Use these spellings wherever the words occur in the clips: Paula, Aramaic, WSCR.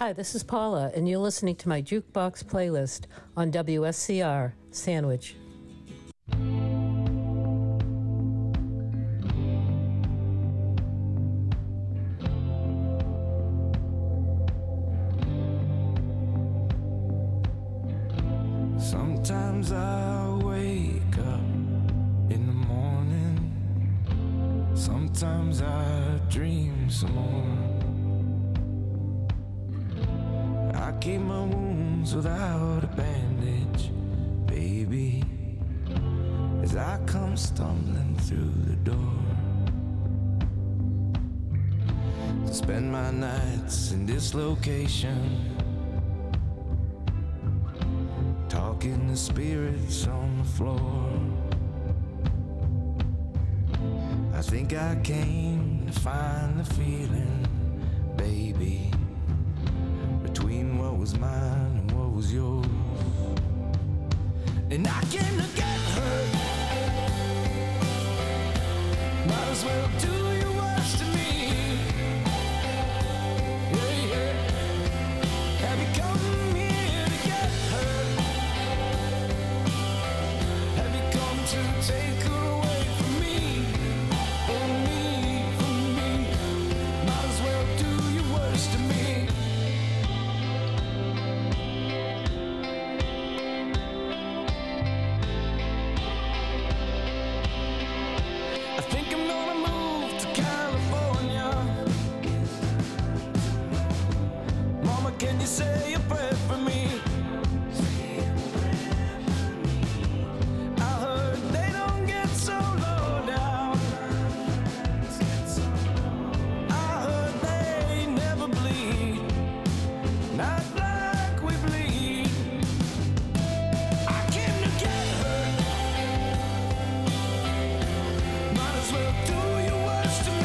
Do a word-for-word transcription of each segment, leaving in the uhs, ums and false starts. Hi, this is Paula, and you're listening to my Jukebox playlist on W S C R, Sandwich. Sometimes I wake up in the morning. Sometimes I dream some more. I keep my wounds without a bandage, baby, as I come stumbling through the door. Spend my nights in this location, talking to spirits on the floor. I think I came to find the feeling, baby, between what was mine and what was yours. And I came to get hurt, might as well do your worst to me. Yeah, yeah. Have you come here to get hurt? Have you come to take her away from me? From me, from me. Might as well do your worst to me. Can you say a prayer for me? Say a prayer for me. I heard they don't get so low down. I heard they never bleed, not like we bleed. I came to get hurt, might as well do your worst to me.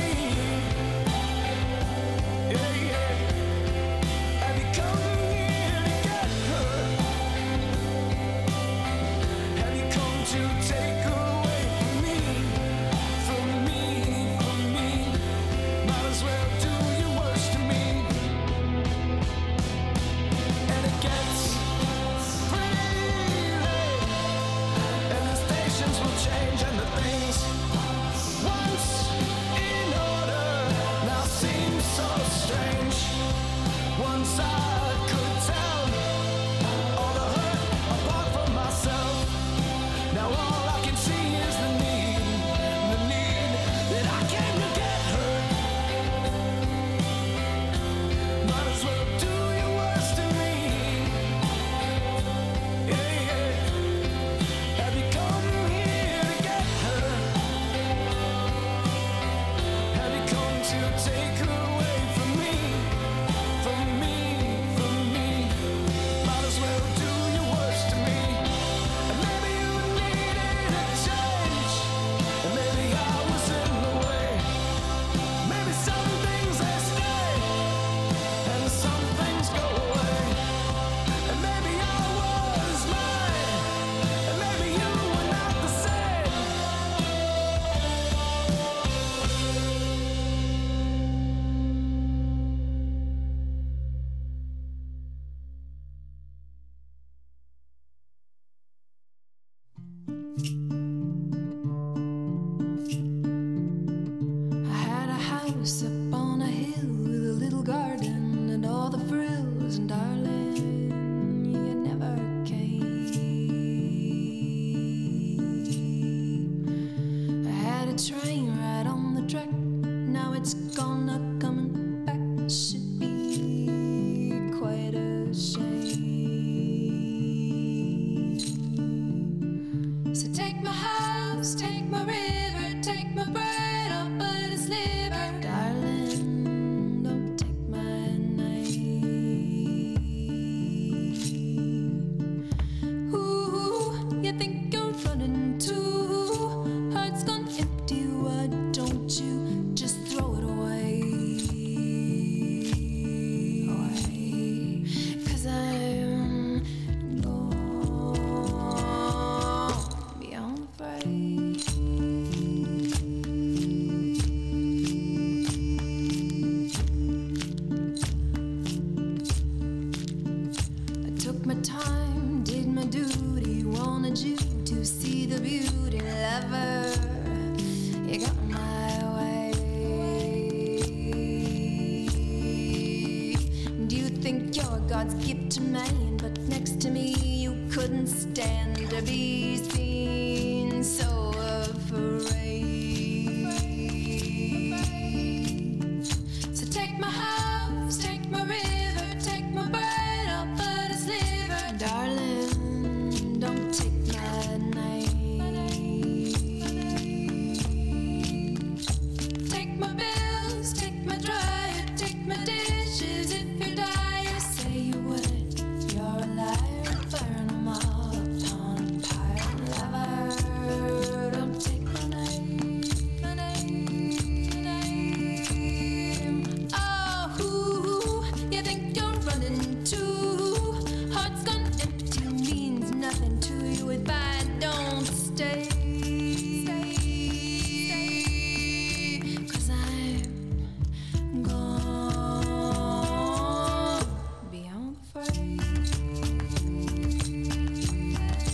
Yeah, yeah. Two hearts gone empty, why don't you just throw it away? my time, did my duty, wanted you to see the beauty, lover. You got my way. Do you think you're God's gift to man? But next to me, you couldn't stand to be seen, so afraid. So take my house, take my river, take my bird, I'll put a sliver. Darling, don't take my night. Take my bills, take my dryer, take my dishes. If you die, you say you would. You're a liar, burn them all upon a pyre. Lover, don't take my night. Oh, who you think you're running to? Heart's gone empty, means nothing to you if I don't stay. Cause I'm gone beyond the fray. Now I'm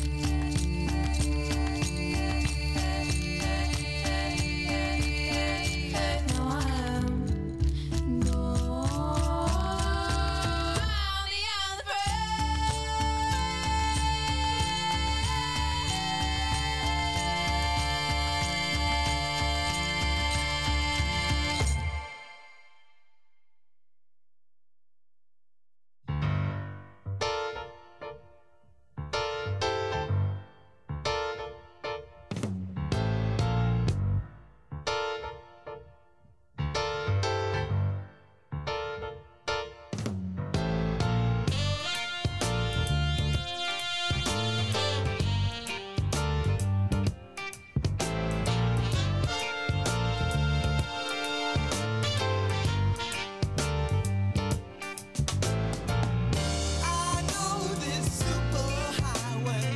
I know this superhighway,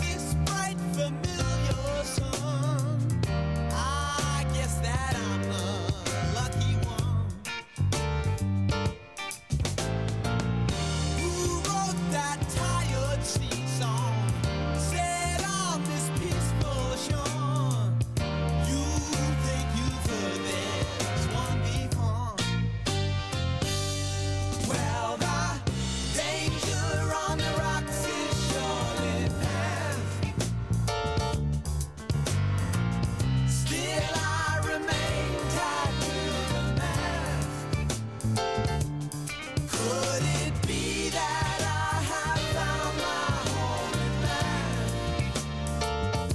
this bright familiar sun. I guess that I'm the lucky one. Who wrote that tired sea song? Set on this peaceful shore. You think you've heard this one before? Well, the danger on the rocks is surely past. Still, I remain tied to the mast. Could it be that I have found my home at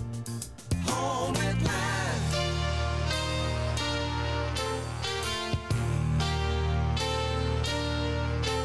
last? Home at last. Well,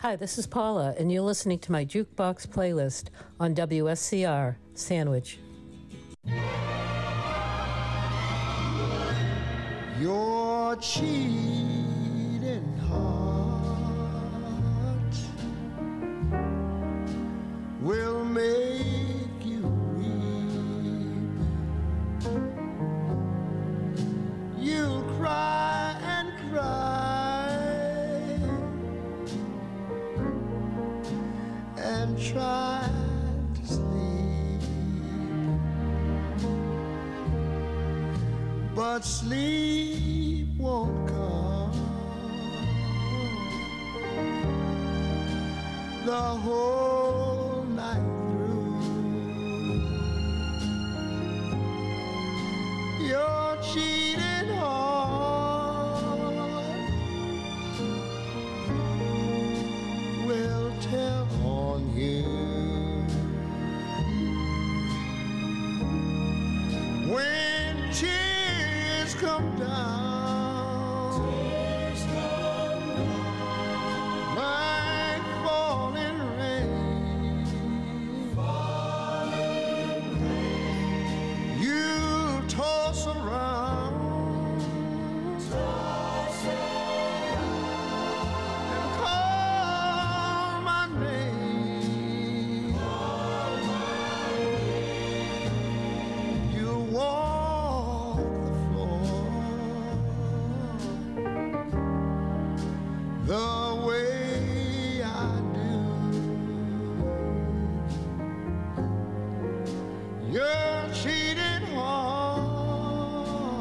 Hi, this is Paula, and you're listening to my Jukebox playlist on W S C R, Sandwich. Your cheating heart will make you weep. You'll cry and cry. And try to sleep, but sleep won't come the whole night through. Your cheating heart will tell on you when tears come down, tears come down like falling rain, falling rain. You toss around, toss around and call my name. Your cheating heart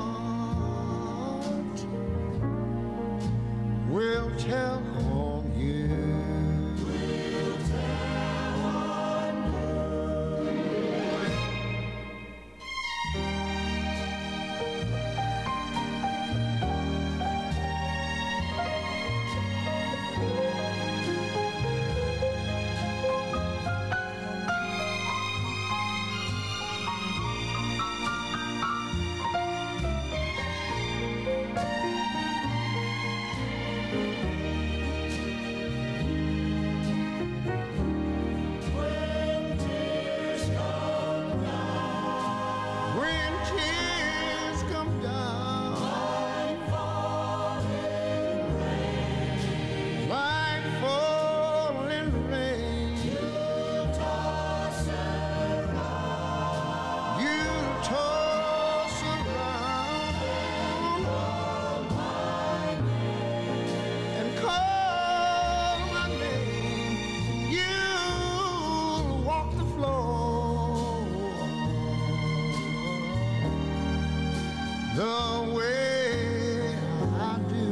the way I do.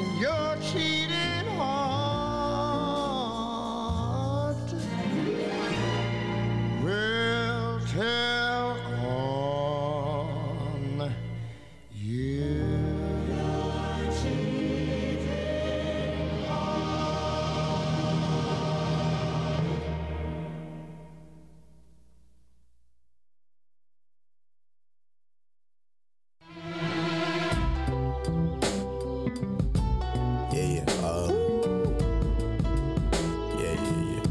In your cheating heart will tell on you. Your cheating heart. Yeah, yeah, uh, yeah, yeah, yeah.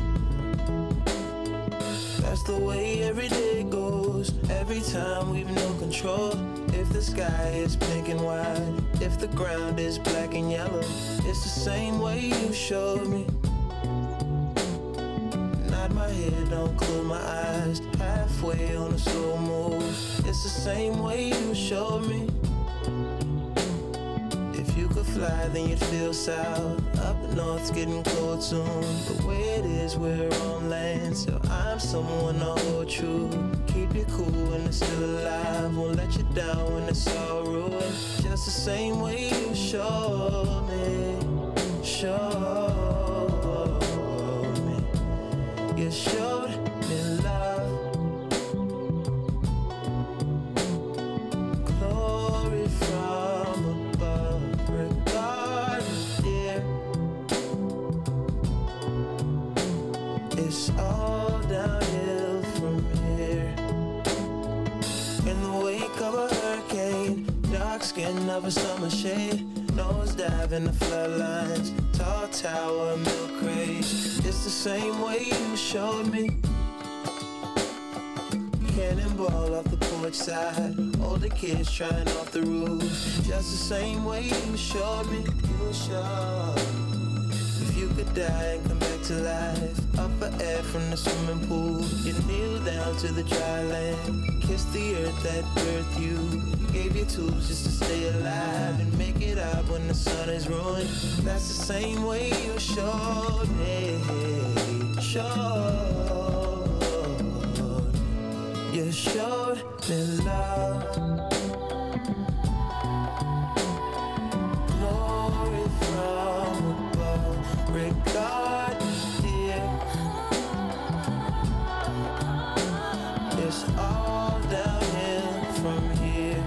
That's the way every day goes. Every time we've no control. If the sky is pink and white, if the ground is black and yellow, it's the same way you showed me. Nod my head, don't close my eyes. Halfway on a slow move. It's the same way you showed me. If you could fly, then you'd feel south. Up north's getting cold soon. The way it is, we're on land. So I'm someone to hold true. Keep you cool when it's still alive. Won't let you down when it's all ruined. Just the same way you showed me. Showed me. You showed me love. Glory from above. Regardless, dear. It's all downhill from here. In the wake of a hurricane, dark skin of a summer shade, nose dive in the floodlines, tall tower, milk crate. It's the same way you showed me. Cannonball off the porch side, older kids trying off the roof. Just the same way you showed me. You showed. If you could die and come back to life, up for air from the swimming pool, you kneel down to the dry land, kiss the earth that birthed you, gave you tools just to stay alive and make it up when the sun is ruined. That's the same way you showed me. Showed. You showed me love. Glory from above. Regardless, dear, it's all downhill from here.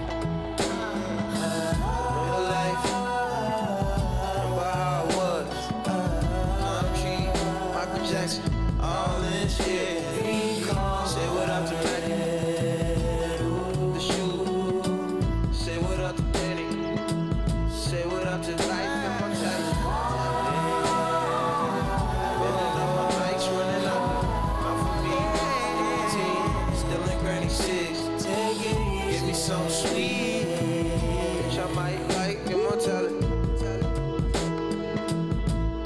Real life, about how I was. I'm King, Michael Jackson, all this shit. Say what up to Reddit, the shoe. Say what up to Penny. Say what up to life. So sweet, which I might like immortality.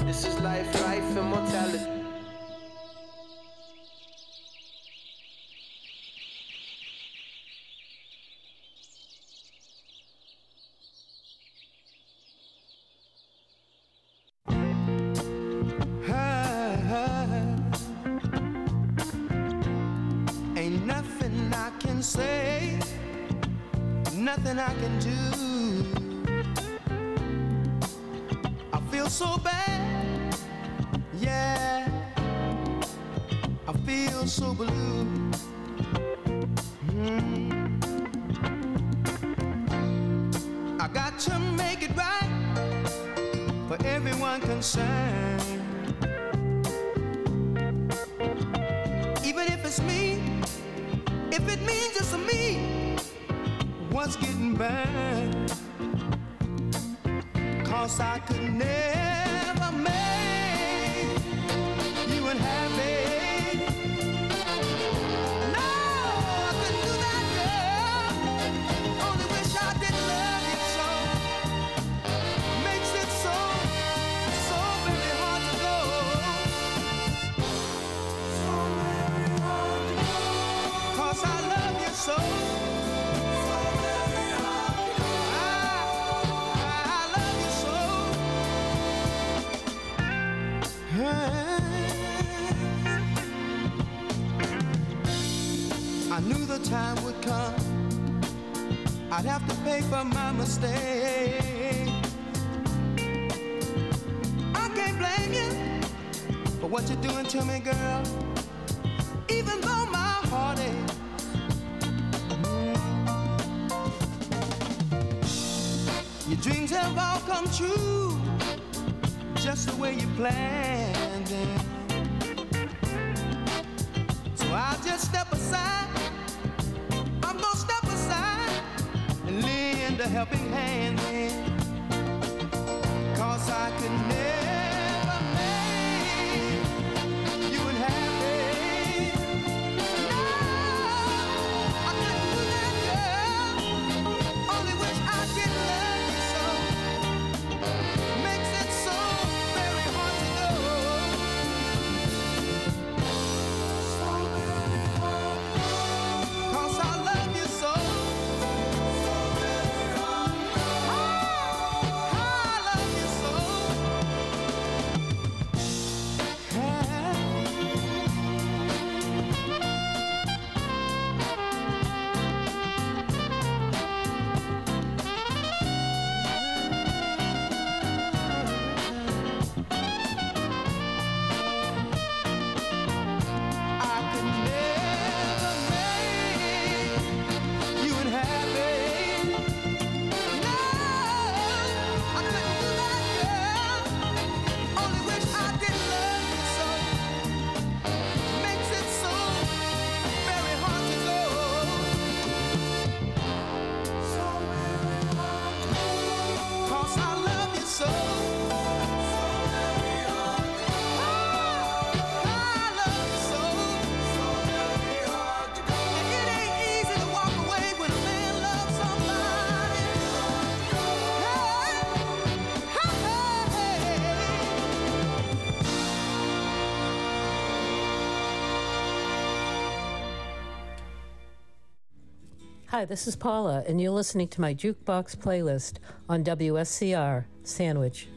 This is life, life, immortality. I, ain't nothing I can say. Nothing I can do. I feel so bad, yeah. I feel so blue. Mm. I got to make it right for everyone concerned. Even if it's me, if it means just me. What's getting burned? 'Cause I could never make you unhappy. No, I couldn't do that, girl. Only wish I didn't love you so. Makes it so, so very hard to go. So very hard to go. 'Cause I love you so. I knew the time would come I'd have to pay for my mistake. I can't blame you for what you're doing to me, girl, even though my heart aches. Your dreams have all come true, just the way you planned it. So I'll just step aside, I'm gonna step aside and lend a helping hand in. Cause I could never make you unhappy. No, I couldn't do that, girl. Only wish I could love. Hi, this is Paula, and you're listening to my Jukebox playlist on W S C R Sandwich.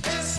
It's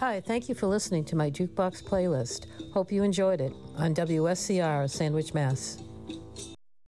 Hi, thank you for listening to my Jukebox playlist. Hope you enjoyed it on W S C R, Sandwich, Mass.